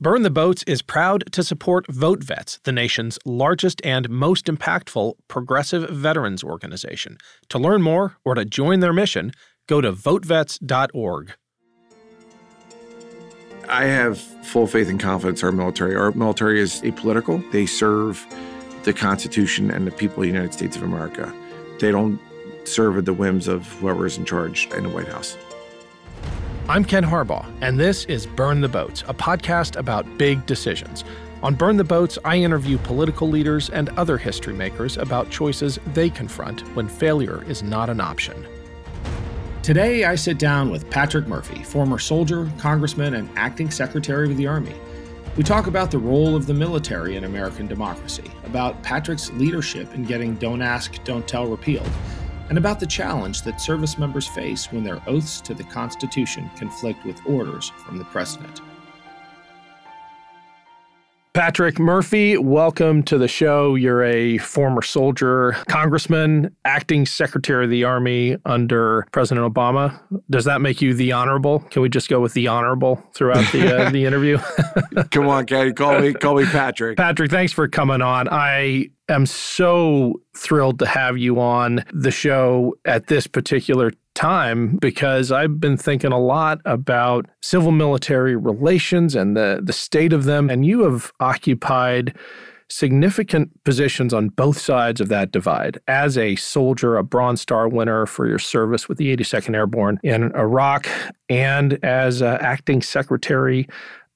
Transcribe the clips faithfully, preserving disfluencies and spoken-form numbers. Burn the Boats is proud to support VoteVets, the nation's largest and most impactful progressive veterans organization. To learn more or to join their mission, go to vote vets dot org. I have full faith and confidence in our military. Our military is apolitical. They serve the Constitution and the people of the United States of America. They don't serve at the whims of whoever is in charge in the White House. I'm Ken Harbaugh, and this is Burn the Boats, a podcast about big decisions. On Burn the Boats, I interview political leaders and other history makers about choices they confront when failure is not an option. Today, I sit down with Patrick Murphy, former soldier, congressman, and acting secretary of the Army. We talk about the role of the military in American democracy, about Patrick's leadership in getting Don't Ask, Don't Tell repealed, and about the challenge that service members face when their oaths to the Constitution conflict with orders from the president. Patrick Murphy, welcome to the show. You're a former soldier, congressman, acting secretary of the Army under President Obama. Does that make you the honorable? Can we just go with the honorable throughout the uh, the interview? Come on, Katie, call me, call me Patrick. Patrick, thanks for coming on. I am so thrilled to have you on the show at this particular time. time because I've been thinking a lot about civil-military relations and the, the state of them, and you have occupied significant positions on both sides of that divide. As a soldier, a Bronze Star winner for your service with the eighty-second Airborne in Iraq, and as uh, acting secretary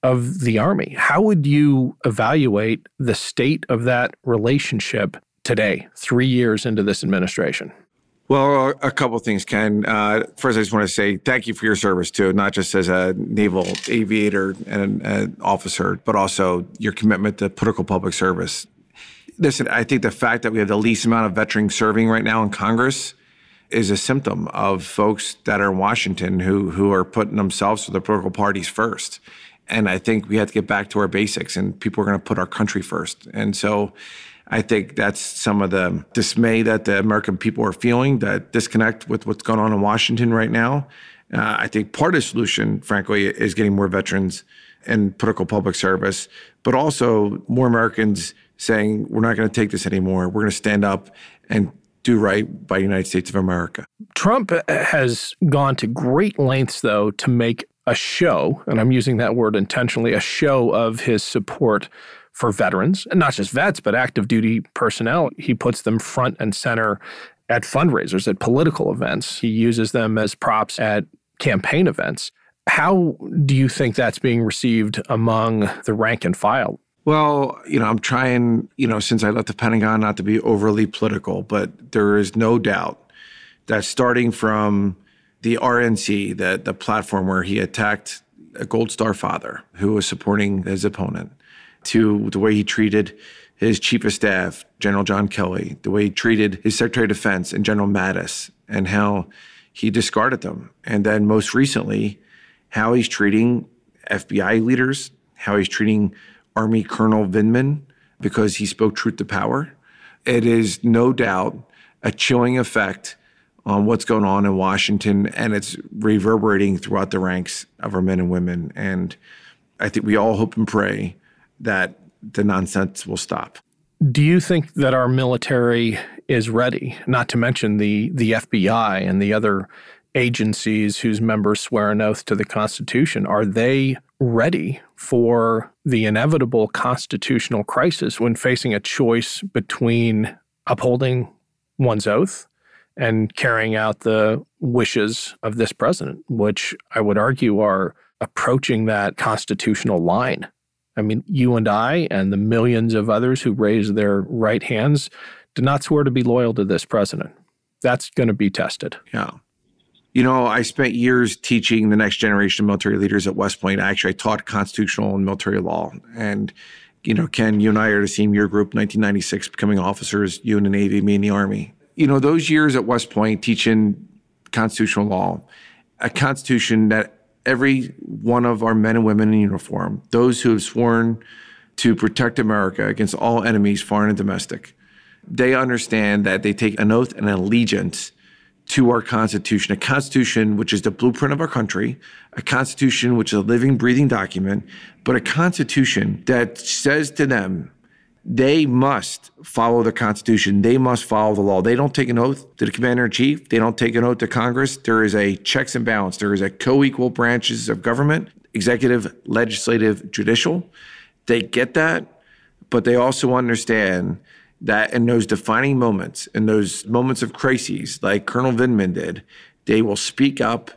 of the Army. How would you evaluate the state of that relationship today, three years into this administration? Well, a couple of things, Ken. Uh, first, I just want to say thank you for your service, too, not just as a naval aviator and an officer, but also your commitment to political public service. Listen, I think the fact that we have the least amount of veterans serving right now in Congress is a symptom of folks that are in Washington who who are putting themselves or the political parties first. And I think we have to get back to our basics, and people are going to put our country first. And so I think that's some of the dismay that the American people are feeling, that disconnect with what's going on in Washington right now. Uh, I think part of the solution, frankly, is getting more veterans in political public service, but also more Americans saying, we're not going to take this anymore. We're going to stand up and do right by the United States of America. Trump has gone to great lengths, though, to make a show, and I'm using that word intentionally, a show of his support for veterans, and not just vets, but active duty personnel. He puts them front and center at fundraisers, at political events. He uses them as props at campaign events. How do you think that's being received among the rank and file? Well, you know, I'm trying, you know, since I left the Pentagon, not to be overly political, but there is no doubt that starting from the R N C, the, the platform where he attacked a Gold Star father who was supporting his opponent, to the way he treated his chief of staff, General John Kelly, the way he treated his Secretary of Defense and General Mattis, and how he discarded them. And then most recently, how he's treating F B I leaders, how he's treating Army Colonel Vindman because he spoke truth to power. It is no doubt a chilling effect on what's going on in Washington, and it's reverberating throughout the ranks of our men and women. And I think we all hope and pray that the nonsense will stop. Do you think that our military is ready, not to mention the the F B I and the other agencies whose members swear an oath to the Constitution? Are they ready for the inevitable constitutional crisis when facing a choice between upholding one's oath and carrying out the wishes of this president, which I would argue are approaching that constitutional line? I mean, you and I and the millions of others who raised their right hands did not swear to be loyal to this president. That's going to be tested. Yeah. You know, I spent years teaching the next generation of military leaders at West Point. Actually, I taught constitutional and military law. And, you know, Ken, you and I are the same year group, nineteen ninety-six, becoming officers, you in the Navy, me in the Army. You know, those years at West Point teaching constitutional law, a constitution that every one of our men and women in uniform, those who have sworn to protect America against all enemies, foreign and domestic, they understand that they take an oath and an allegiance to our Constitution, a Constitution which is the blueprint of our country, a Constitution which is a living, breathing document, but a Constitution that says to them, they must follow the Constitution. They must follow the law. They don't take an oath to the Commander-in-Chief. They don't take an oath to Congress. There is a checks and balance. There is a co-equal branches of government, executive, legislative, judicial. They get that, but they also understand that in those defining moments, in those moments of crises, like Colonel Vindman did, they will speak up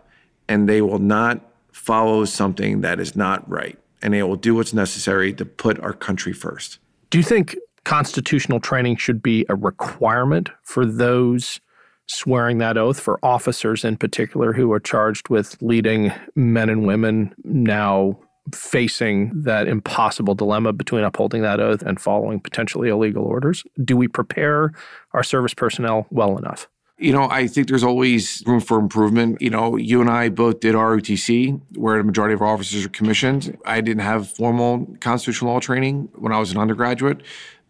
and they will not follow something that is not right. And they will do what's necessary to put our country first. Do you think constitutional training should be a requirement for those swearing that oath, for officers in particular who are charged with leading men and women now facing that impossible dilemma between upholding that oath and following potentially illegal orders? Do we prepare our service personnel well enough? You know, I think there's always room for improvement. You know, you and I both did R O T C, where the majority of our officers are commissioned. I didn't have formal constitutional law training when I was an undergraduate,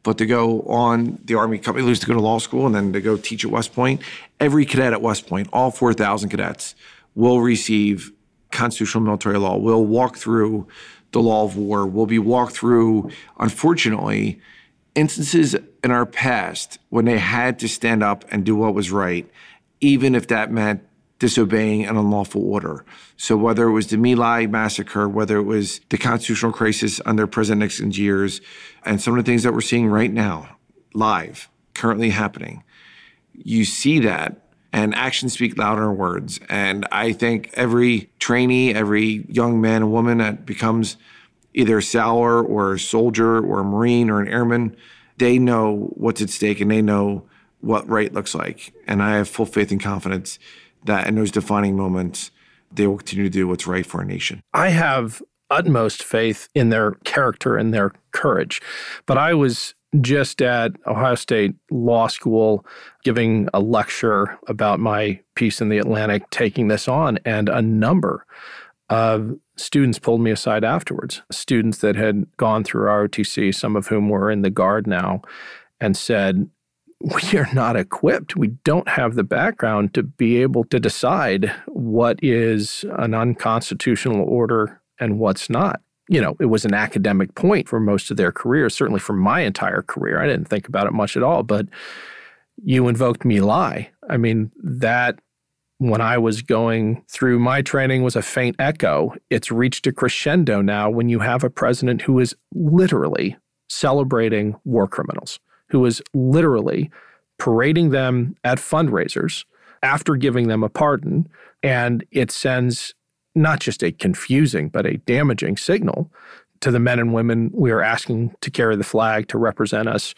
but to go on the Army company list to go to law school and then to go teach at West Point, every cadet at West Point, all four thousand cadets, will receive constitutional military law. We'll walk through the law of war. We'll be walked through, unfortunately, instances in our past when they had to stand up and do what was right, even if that meant disobeying an unlawful order. So whether it was the My Lai Massacre, whether it was the constitutional crisis under President Nixon's years, and some of the things that we're seeing right now, live, currently happening, you see that. And actions speak louder than words. And I think every trainee, every young man and woman that becomes either a sailor or a soldier or a Marine or an airman, they know what's at stake and they know what right looks like. And I have full faith and confidence that in those defining moments, they will continue to do what's right for our nation. I have utmost faith in their character and their courage. But I was just at Ohio State Law School giving a lecture about my piece in The Atlantic, taking this on, and a number of students pulled me aside afterwards, students that had gone through R O T C, some of whom were in the Guard now, and said, we are not equipped. We don't have the background to be able to decide what is an unconstitutional order and what's not. You know, it was an academic point for most of their careers, certainly for my entire career. I didn't think about it much at all, but you invoked My Lai. I mean, that, when I was going through my training, was a faint echo. It's reached a crescendo now when you have a president who is literally celebrating war criminals, who is literally parading them at fundraisers after giving them a pardon, and it sends not just a confusing, but a damaging signal to the men and women we are asking to carry the flag, to represent us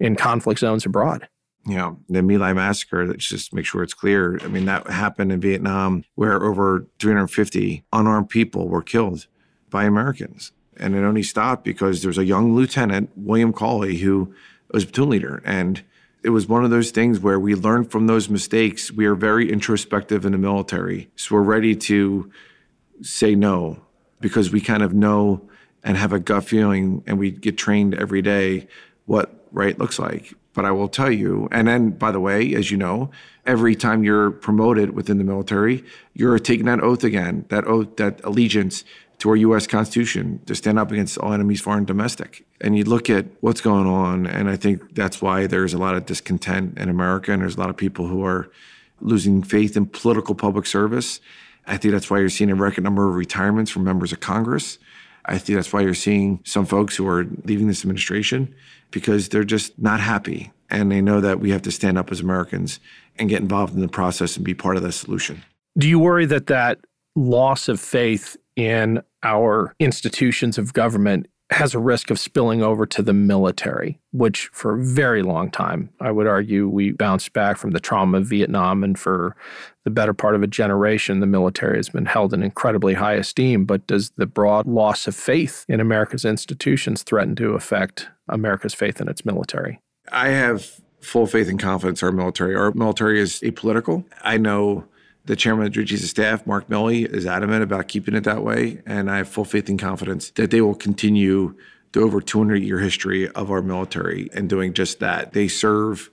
in conflict zones abroad. Yeah, the My Lai Massacre, let's just make sure it's clear. I mean, that happened in Vietnam, where over three hundred fifty unarmed people were killed by Americans. And it only stopped because there was a young lieutenant, William Calley, who was a platoon leader. And it was one of those things where we learn from those mistakes. We are very introspective in the military. So we're ready to say no, because we kind of know and have a gut feeling, and we get trained every day what right looks like. But I will tell you, and then, by the way, as you know, every time you're promoted within the military, you're taking that oath again, that oath, that allegiance to our U S Constitution, to stand up against all enemies, foreign and domestic. And you look at what's going on, and I think that's why there's a lot of discontent in America, and there's a lot of people who are losing faith in political public service. I think that's why you're seeing a record number of retirements from members of Congress. I think that's why you're seeing some folks who are leaving this administration, because they're just not happy. And they know that we have to stand up as Americans and get involved in the process and be part of the solution. Do you worry that that loss of faith in our institutions of government has a risk of spilling over to the military, which for a very long time, I would argue, we bounced back from the trauma of Vietnam, and for the better part of a generation, the military has been held in incredibly high esteem. But does the broad loss of faith in America's institutions threaten to affect America's faith in its military? I have full faith and confidence in our military. Our military is apolitical. I know the chairman of the Chiefs of Staff, Mark Milley, is adamant about keeping it that way. And I have full faith and confidence that they will continue the over two hundred year history of our military and doing just that. They serve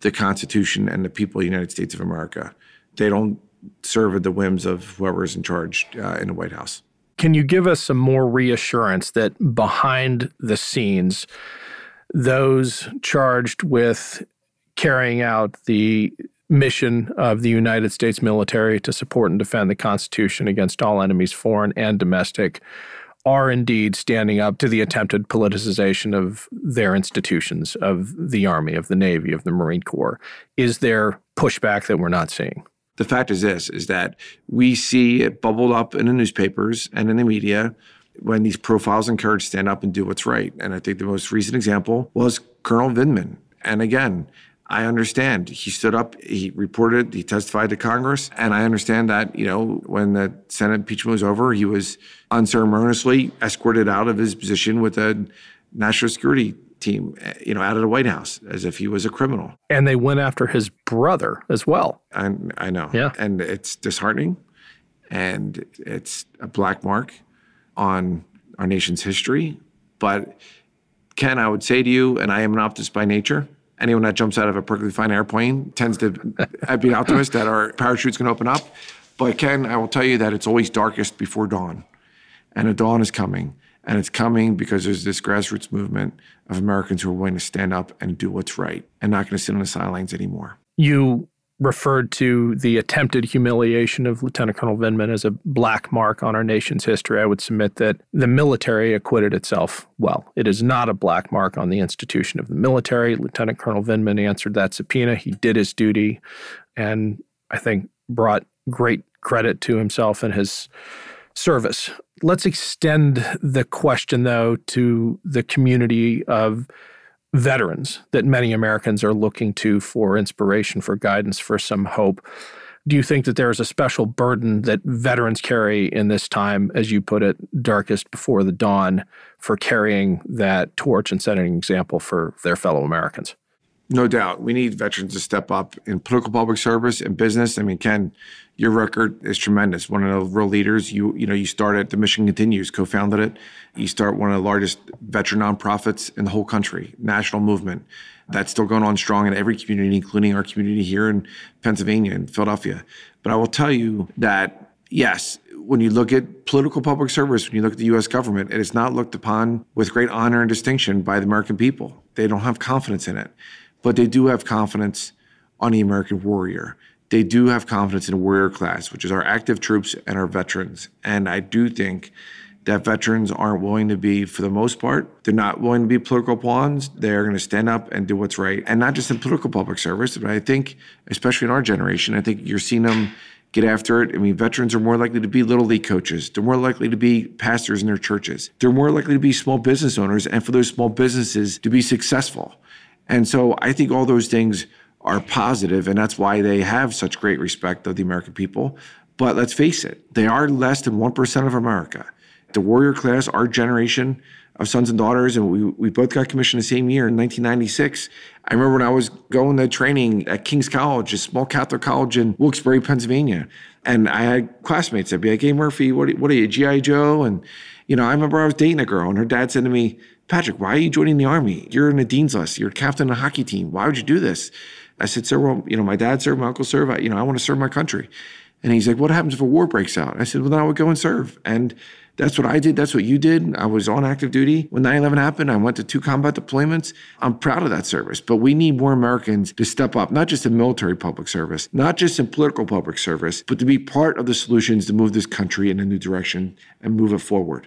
the Constitution and the people of the United States of America. They don't serve at the whims of whoever's in charge uh, in the White House. Can you give us some more reassurance that behind the scenes, those charged with carrying out the mission of the United States military to support and defend the Constitution against all enemies, foreign and domestic, are indeed standing up to the attempted politicization of their institutions, of the Army, of the Navy, of the Marine Corps? Is there pushback that we're not seeing? The fact is this, is that we see it bubbled up in the newspapers and in the media when these profiles encourage stand up and do what's right. And I think the most recent example was Colonel Vindman. And again, I understand. He stood up, he reported, he testified to Congress, and I understand that, you know, when the Senate impeachment was over, he was unceremoniously escorted out of his position with a national security team, you know, out of the White House, as if he was a criminal. And they went after his brother as well. I, I know. Yeah. And it's disheartening, and it's a black mark on our nation's history. But, Ken, I would say to you, and I am an optimist by nature, anyone that jumps out of a perfectly fine airplane tends to be an optimist that our parachute's going to open up. But Ken, I will tell you that it's always darkest before dawn. And a dawn is coming. And it's coming because there's this grassroots movement of Americans who are willing to stand up and do what's right and not going to sit on the sidelines anymore. You referred to the attempted humiliation of Lieutenant Colonel Vindman as a black mark on our nation's history. I would submit that the military acquitted itself well. It is not a black mark on the institution of the military. Lieutenant Colonel Vindman answered that subpoena. He did his duty and I think brought great credit to himself and his service. Let's extend the question, though, to the community of veterans that many Americans are looking to for inspiration, for guidance, for some hope. Do you think that there is a special burden that veterans carry in this time, as you put it, darkest before the dawn, for carrying that torch and setting an example for their fellow Americans? No doubt. We need veterans to step up in political public service and business. I mean, Ken, your record is tremendous. One of the real leaders, you you know, you started the Mission Continues, co-founded it. You start one of the largest veteran nonprofits in the whole country, national movement. That's still going on strong in every community, including our community here in Pennsylvania and Philadelphia. But I will tell you that, yes, when you look at political public service, when you look at the U S government, it is not looked upon with great honor and distinction by the American people. They don't have confidence in it. But they do have confidence on the American warrior. They do have confidence in the warrior class, which is our active troops and our veterans. And I do think that veterans aren't willing to be, for the most part, they're not willing to be political pawns. They're going to stand up and do what's right. And not just in political public service, but I think, especially in our generation, I think you're seeing them get after it. I mean, veterans are more likely to be Little League coaches. They're more likely to be pastors in their churches. They're more likely to be small business owners and for those small businesses to be successful. And so I think all those things are positive, and that's why they have such great respect of the American people. But let's face it, they are less than one percent of America. The warrior class, our generation of sons and daughters, and we, we both got commissioned the same year in nineteen ninety-six. I remember when I was going to training at King's College, a small Catholic college in Wilkes-Barre, Pennsylvania. And I had classmates that'd be like, hey, Murphy, what, what are you, G I. Joe? And, you know, I remember I was dating a girl, and her dad said to me, Patrick, why are you joining the Army? You're in the dean's list. You're captain of a hockey team. Why would you do this? I said, sir, well, you know, my dad served, my uncle served. I, you know, I want to serve my country. And he's like, what happens if a war breaks out? I said, well, then I would go and serve. And that's what I did. That's what you did. I was on active duty. When nine eleven happened, I went to two combat deployments. I'm proud of that service. But we need more Americans to step up, not just in military public service, not just in political public service, but to be part of the solutions to move this country in a new direction and move it forward.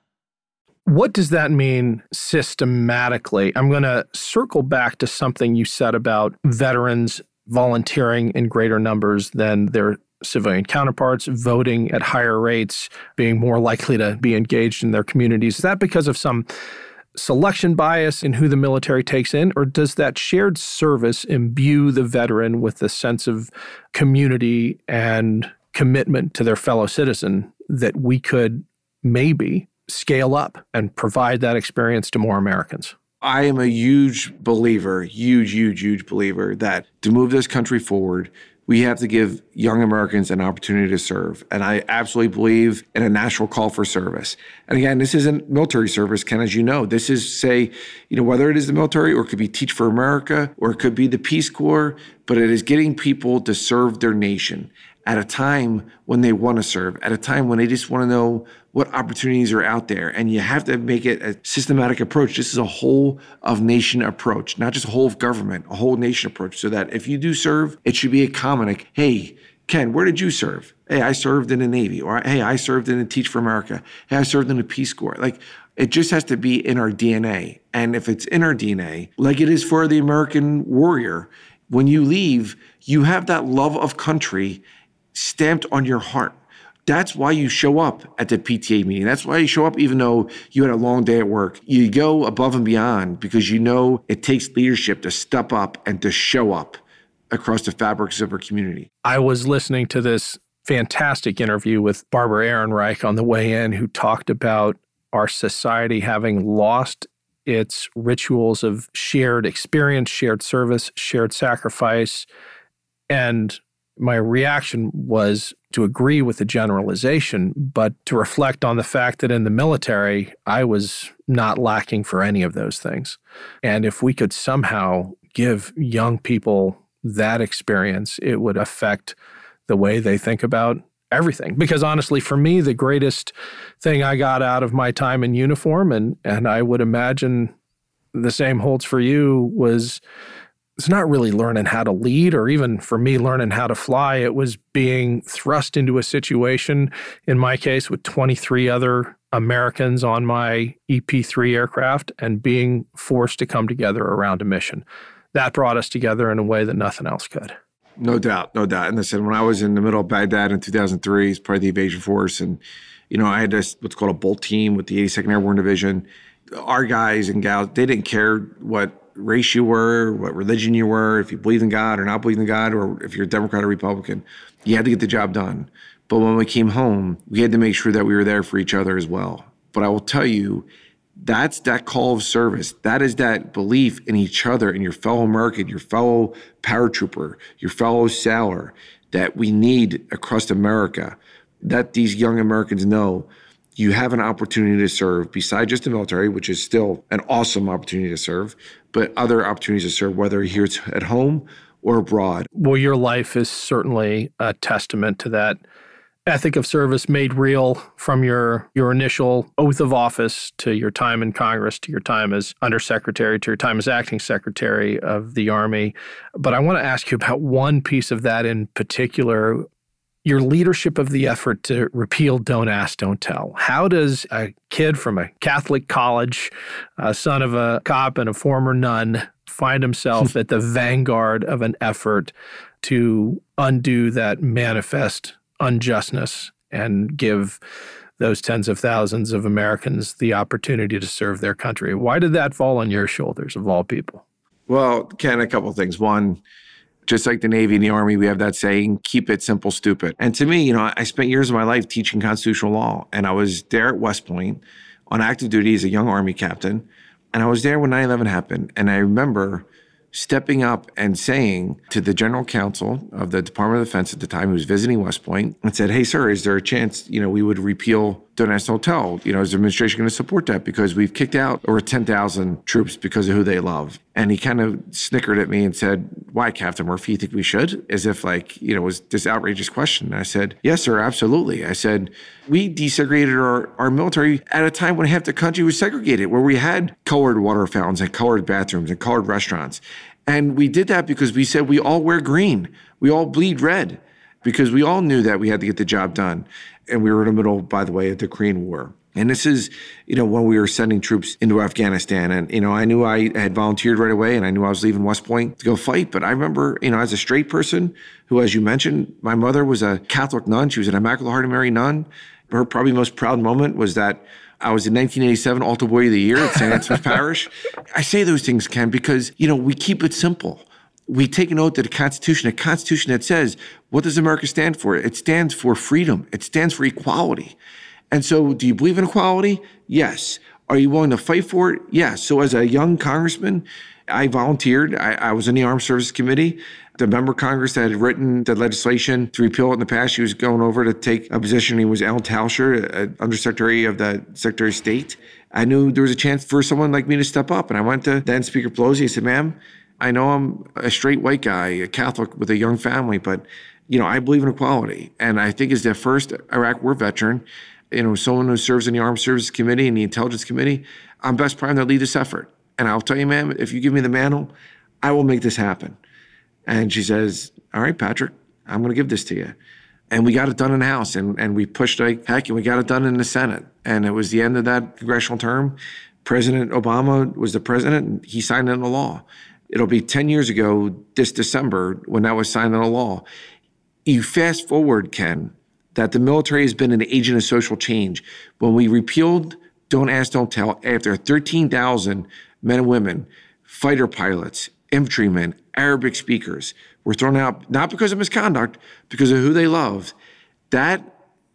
What does that mean systematically? I'm going to circle back to something you said about veterans volunteering in greater numbers than their civilian counterparts, voting at higher rates, being more likely to be engaged in their communities. Is that because of some selection bias in who the military takes in, or does that shared service imbue the veteran with a sense of community and commitment to their fellow citizen that we could maybe scale up and provide that experience to more Americans? I am a huge believer, huge, huge, huge believer that to move this country forward, we have to give young Americans an opportunity to serve. And I absolutely believe in a national call for service. And again, this isn't military service, Ken, as you know. This is, say, you know, whether it is the military or it could be Teach for America or it could be the Peace Corps, but it is getting people to serve their nation at a time when they want to serve, at a time when they just want to know what opportunities are out there. And you have to make it a systematic approach. This is a whole of nation approach, not just a whole of government, a whole nation approach, so that if you do serve, it should be a common, like, hey, Ken, where did you serve? Hey, I served in the Navy, or hey, I served in the Teach for America. Hey, I served in the Peace Corps. Like, it just has to be in our D N A. And if it's in our D N A, like it is for the American warrior, when you leave, you have that love of country stamped on your heart. That's why you show up at the P T A meeting. That's why you show up even though you had a long day at work. You go above and beyond because you know it takes leadership to step up and to show up across the fabrics of our community. I was listening to this fantastic interview with Barbara Ehrenreich on the way in, who talked about our society having lost its rituals of shared experience, shared service, shared sacrifice, and my reaction was to agree with the generalization, but to reflect on the fact that in the military, I was not lacking for any of those things. And if we could somehow give young people that experience, it would affect the way they think about everything. Because honestly, for me, the greatest thing I got out of my time in uniform, and, and I would imagine the same holds for you, was it's not really learning how to lead, or even for me, learning how to fly. It was being thrust into a situation, in my case, with twenty-three other Americans on my E P three aircraft and being forced to come together around a mission. That brought us together in a way that nothing else could. No doubt, no doubt. And listen, when I was in the middle of Baghdad in two thousand three, it's part of the invasion force. And, you know, I had this, what's called a bolt team with the eighty-second Airborne Division. Our guys and gals, they didn't care what race you were, what religion you were, if you believe in God or not believe in God, or if you're a Democrat or Republican. You had to get the job done. But when we came home, we had to make sure that we were there for each other as well. But I will tell you, that's that call of service. That is that belief in each other, in your fellow American, your fellow paratrooper, your fellow sailor, that we need across America, that these young Americans know you have an opportunity to serve besides just the military, which is still an awesome opportunity to serve, but other opportunities to serve, whether here it's at home or abroad. Well, your life is certainly a testament to that ethic of service made real from your, your initial oath of office to your time in Congress, to your time as undersecretary, to your time as acting secretary of the Army. But I want to ask you about one piece of that in particular, your leadership of the effort to repeal Don't Ask, Don't Tell. How does a kid from a Catholic college, a son of a cop and a former nun, find himself at the vanguard of an effort to undo that manifest unjustness and give those tens of thousands of Americans the opportunity to serve their country? Why did that fall on your shoulders, of all people? Well, Ken, a couple of things. One, just like the Navy and the Army, we have that saying, keep it simple, stupid. And to me, you know, I spent years of my life teaching constitutional law. And I was there at West Point on active duty as a young Army captain. And I was there when nine eleven happened. And I remember stepping up and saying to the general counsel of the Department of Defense at the time, who was visiting West Point, and said, hey, sir, is there a chance, you know, we would repeal Don't Ask, Don't Tell? You know, is the administration going to support that? Because we've kicked out over ten thousand troops because of who they love. And he kind of snickered at me and said, why, Captain Murphy, you think we should? As if like, you know, it was this outrageous question. And I said, yes, sir, absolutely. I said, we desegregated our, our military at a time when half the country was segregated, where we had colored water fountains and colored bathrooms and colored restaurants. And we did that because we said we all wear green. We all bleed red because we all knew that we had to get the job done. And we were in the middle, by the way, of the Korean War. And this is, you know, when we were sending troops into Afghanistan. And, you know, I knew I had volunteered right away and I knew I was leaving West Point to go fight. But I remember, you know, as a straight person who, as you mentioned, my mother was a Catholic nun. She was an Immaculate Heart of Mary nun. Her probably most proud moment was that I was in nineteen eighty-seven Altar Boy of the Year at Saint Anthony's Parish. I say those things, Ken, because, you know, we keep it simple. We take an oath to the Constitution, a Constitution that says, what does America stand for? It stands for freedom. It stands for equality. And so do you believe in equality? Yes. Are you willing to fight for it? Yes. So as a young congressman, I volunteered. I, I was in the Armed Services Committee. The member of Congress that had written the legislation to repeal it in the past, he was going over to take a position. He was Alan Tauscher, Undersecretary of the Secretary of State. I knew there was a chance for someone like me to step up. And I went to then Speaker Pelosi. I said, ma'am, I know I'm a straight white guy, a Catholic with a young family, but, you know, I believe in equality. And I think as the first Iraq war veteran, you know, someone who serves in the Armed Services Committee and the Intelligence Committee, I'm best primed to lead this effort. And I'll tell you, ma'am, if you give me the mantle, I will make this happen. And she says, all right, Patrick, I'm going to give this to you. And we got it done in the House, and, and we pushed like heck, and we got it done in the Senate. And it was the end of that congressional term. President Obama was the president, and he signed it into law. It'll be ten years ago this December when that was signed into law. You fast forward, Ken, that the military has been an agent of social change. When we repealed Don't Ask, Don't Tell, after thirteen thousand men and women, fighter pilots, infantrymen, Arabic speakers were thrown out, not because of misconduct, because of who they loved. That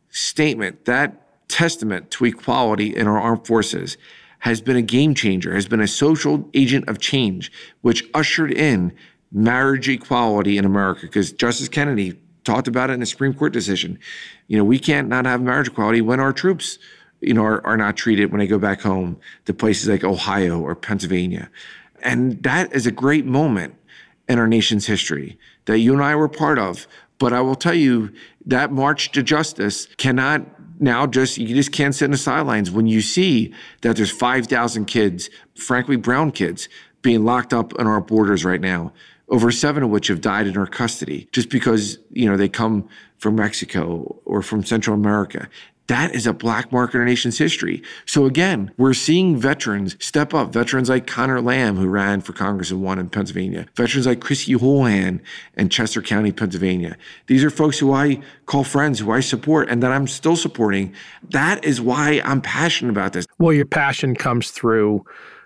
statement, that testament to equality in our armed forces has been a game changer, has been a social agent of change, which ushered in marriage equality in America, because Justice Kennedy talked about it in the Supreme Court decision. You know, we can't not have marriage equality when our troops, you know, are, are not treated when they go back home to places like Ohio or Pennsylvania. And that is a great moment in our nation's history that you and I were part of. But I will tell you that march to justice cannot now just, you just can't sit in the sidelines when you see that there's five thousand kids, frankly, brown kids being locked up on our borders right now, over seven of which have died in our custody just because, you know, they come from Mexico or from Central America. That is a black mark in our nation's history. So again, we're seeing veterans step up, veterans like Connor Lamb, who ran for Congress and won in Pennsylvania, veterans like Chrissy Houlihan in Chester County, Pennsylvania. These are folks who I call friends, who I support, and that I'm still supporting. That is why I'm passionate about this. Well, your passion comes through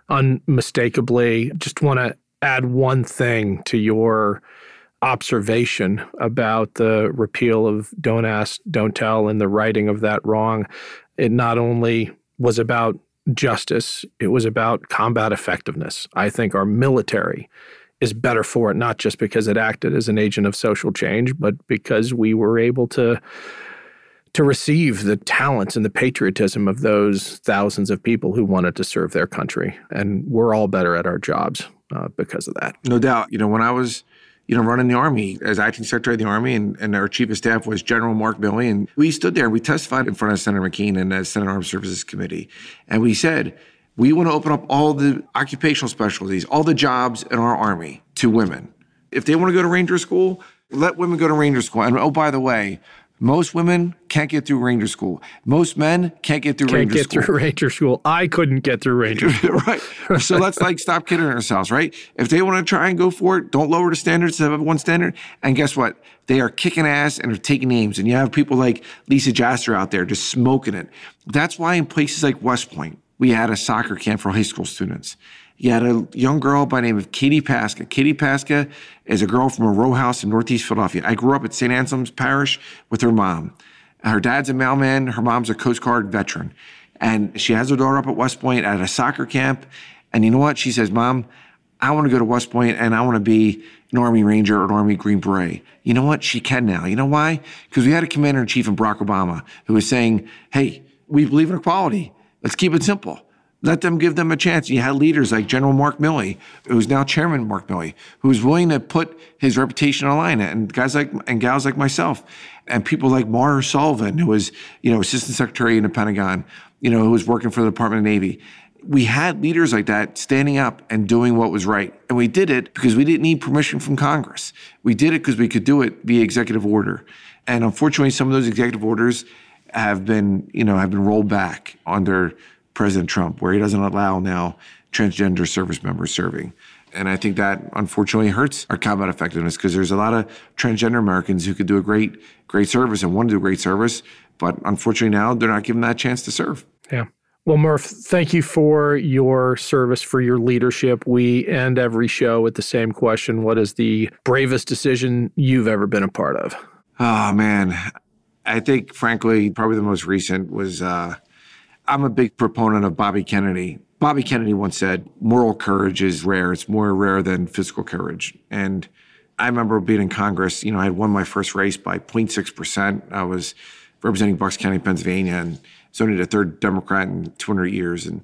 unmistakably. Just want to add one thing to your observation about the repeal of Don't Ask, Don't Tell and the righting of that wrong. It not only was about justice, it was about combat effectiveness. I think our military is better for it, not just because it acted as an agent of social change, but because we were able to to receive the talents and the patriotism of those thousands of people who wanted to serve their country. And we're all better at our jobs uh, because of that. No doubt. You know, when I was you know, running the Army as acting secretary of the Army, and, and our chief of staff was General Mark Milley. And we stood there, we testified in front of Senator McKean and the Senate Armed Services Committee. And we said, we want to open up all the occupational specialties, all the jobs in our Army to women. If they want to go to Ranger School, let women go to Ranger School. And oh, by the way, most women can't get through Ranger School. Most men can't get through can't Ranger get School. Can't get through Ranger School. I couldn't get through Ranger School. Right. So let's like stop kidding ourselves, right? If they want to try and go for it, don't lower the standards to have one standard. And guess what? They are kicking ass and are taking names. And you have people like Lisa Jasser out there just smoking it. That's why in places like West Point, we had a soccer camp for high school students. You had a young girl by the name of Katie Pasca. Katie Pasca is a girl from a row house in Northeast Philadelphia. I grew up at Saint Anthony's Parish with her mom. Her dad's a mailman. Her mom's a Coast Guard veteran. And she has her daughter up at West Point at a soccer camp. And you know what? She says, Mom, I want to go to West Point and I want to be an Army Ranger or an Army Green Beret. You know what? She can now. You know why? Because we had a commander-in-chief in Barack Obama who was saying, hey, we believe in equality. Let's keep it simple. Let them give them a chance. You had leaders like General Mark Milley, who's now Chairman Mark Milley, who's willing to put his reputation on the line, and guys like and gals like myself, and people like Mara Sullivan, who was, you know, Assistant Secretary in the Pentagon, you know, who was working for the Department of the Navy. We had leaders like that standing up and doing what was right. And we did it because we didn't need permission from Congress. We did it because we could do it via executive order. And unfortunately, some of those executive orders have been, you know, have been rolled back under President Trump, where he doesn't allow now transgender service members serving. And I think that unfortunately hurts our combat effectiveness, because there's a lot of transgender Americans who could do a great, great service and want to do great service. But unfortunately now they're not given that chance to serve. Yeah. Well, Murph, thank you for your service, for your leadership. We end every show with the same question. What is the bravest decision you've ever been a part of? Oh, man. I think, frankly, probably the most recent was uh, I'm a big proponent of Bobby Kennedy. Bobby Kennedy once said, moral courage is rare. It's more rare than physical courage. And I remember being in Congress. You know, I had won my first race by zero point six percent. I was representing Bucks County, Pennsylvania, and it's only the third Democrat in two hundred years. And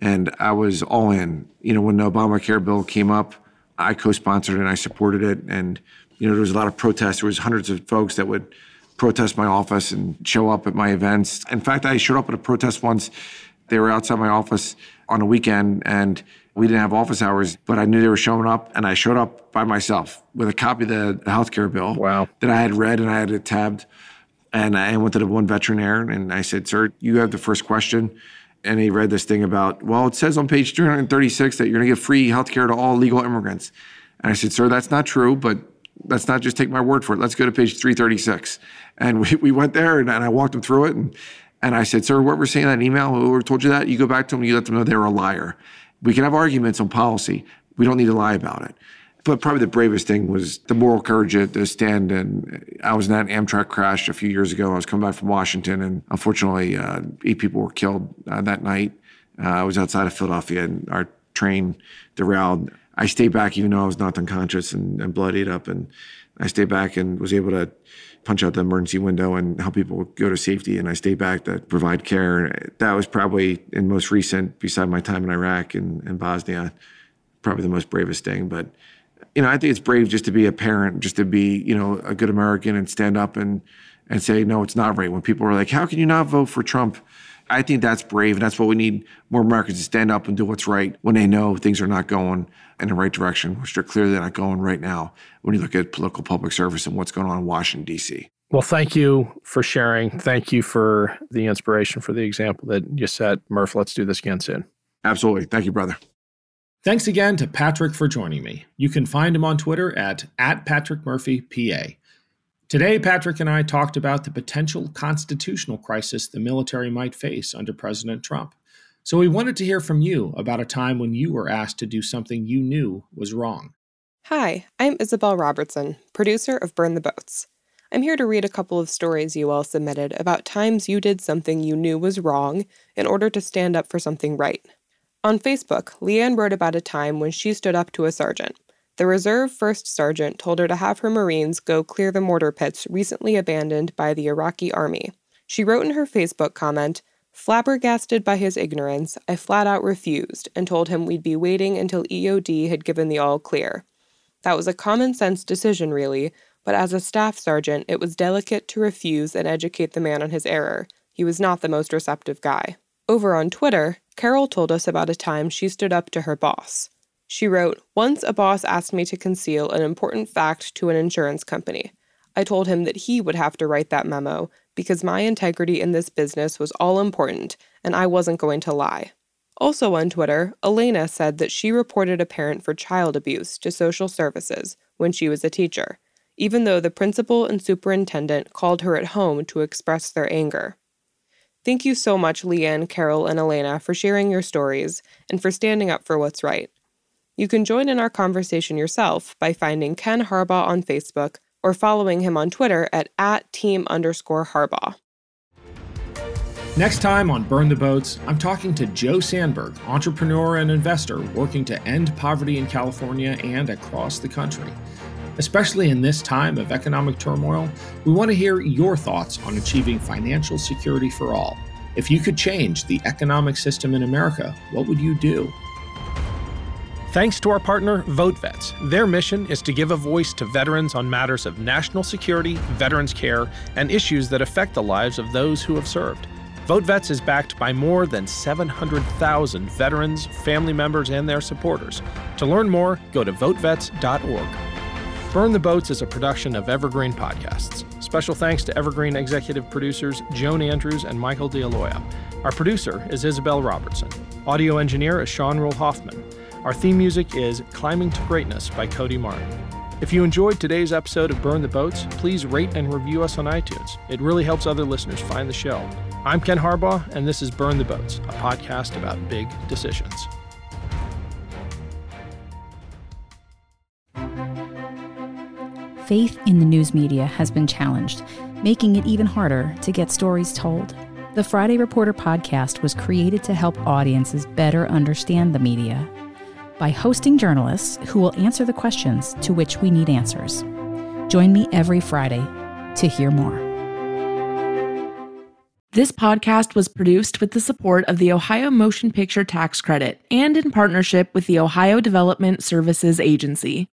and I was all in. You know, when the Obamacare bill came up, I co-sponsored and I supported it. And, you know, there was a lot of protests. There was hundreds of folks that would protest my office and show up at my events. In fact, I showed up at a protest once. They were outside my office on a weekend, and we didn't have office hours, but I knew they were showing up. And I showed up by myself with a copy of the healthcare bill wow. that I had read and I had it tabbed. And I went to the one veterinarian and I said, sir, you have the first question. And he read this thing about, well, it says on page three hundred thirty-six that you're going to give free health care to all legal immigrants. And I said, sir, that's not true, but let's not just take my word for it. Let's go to page three thirty-six. And we, we went there and, and I walked him through it. And, and I said, sir, whoever sent that email, whoever told you that, you go back to them and you let them know they were a liar. We can have arguments on policy. We don't need to lie about it. But probably the bravest thing was the moral courage to stand. And I was in an Amtrak crash a few years ago. I was coming back from Washington, and unfortunately, uh, eight people were killed uh, that night. Uh, I was outside of Philadelphia, and our train derailed. I stayed back, even though I was knocked unconscious and, and bloodied up. And I stayed back and was able to punch out the emergency window and help people go to safety. And I stayed back to provide care. That was probably, in most recent, beside my time in Iraq and, and Bosnia, probably the most bravest thing. But you know, I think it's brave just to be a parent, just to be, you know, a good American and stand up and, and say, no, it's not right. When people are like, how can you not vote for Trump? I think that's brave. And that's what we need, more Americans to stand up and do what's right when they know things are not going in the right direction, which they're clearly not going right now when you look at political public service and what's going on in Washington, D C. Well, thank you for sharing. Thank you for the inspiration, for the example that you set. Murph, let's do this again soon. Absolutely. Thank you, brother. Thanks again to Patrick for joining me. You can find him on Twitter at, at @PatrickMurphyPA. Today, Patrick and I talked about the potential constitutional crisis the military might face under President Trump. So we wanted to hear from you about a time when you were asked to do something you knew was wrong. Hi, I'm Isabel Robertson, producer of Burn the Boats. I'm here to read a couple of stories you all submitted about times you did something you knew was wrong in order to stand up for something right. On Facebook, Leanne wrote about a time when she stood up to a sergeant. The reserve first sergeant told her to have her Marines go clear the mortar pits recently abandoned by the Iraqi army. She wrote in her Facebook comment, "Flabbergasted by his ignorance, I flat out refused and told him we'd be waiting until E O D had given the all clear. That was a common sense decision, really, but as a staff sergeant, it was delicate to refuse and educate the man on his error. He was not the most receptive guy." Over on Twitter, Carol told us about a time she stood up to her boss. She wrote, "Once a boss asked me to conceal an important fact to an insurance company. I told him that he would have to write that memo because my integrity in this business was all important and I wasn't going to lie." Also on Twitter, Elena said that she reported a parent for child abuse to social services when she was a teacher, even though the principal and superintendent called her at home to express their anger. Thank you so much, Leanne, Carol, and Elena, for sharing your stories and for standing up for what's right. You can join in our conversation yourself by finding Ken Harbaugh on Facebook or following him on Twitter at, at team underscore Harbaugh. Next time on Burn the Boats, I'm talking to Joe Sandberg, entrepreneur and investor working to end poverty in California and across the country. Especially in this time of economic turmoil, we want to hear your thoughts on achieving financial security for all. If you could change the economic system in America, what would you do? Thanks to our partner, VoteVets. Their mission is to give a voice to veterans on matters of national security, veterans care, and issues that affect the lives of those who have served. VoteVets is backed by more than seven hundred thousand veterans, family members, and their supporters. To learn more, go to vote vets dot org. Burn the Boats is a production of Evergreen Podcasts. Special thanks to Evergreen executive producers Joan Andrews and Michael D'Aloia. Our producer is Isabel Robertson. Audio engineer is Sean Ruhl Hoffman. Our theme music is Climbing to Greatness by Cody Martin. If you enjoyed today's episode of Burn the Boats, please rate and review us on iTunes. It really helps other listeners find the show. I'm Ken Harbaugh, and this is Burn the Boats, a podcast about big decisions. Faith in the news media has been challenged, making it even harder to get stories told. The Friday Reporter podcast was created to help audiences better understand the media by hosting journalists who will answer the questions to which we need answers. Join me every Friday to hear more. This podcast was produced with the support of the Ohio Motion Picture Tax Credit and in partnership with the Ohio Development Services Agency.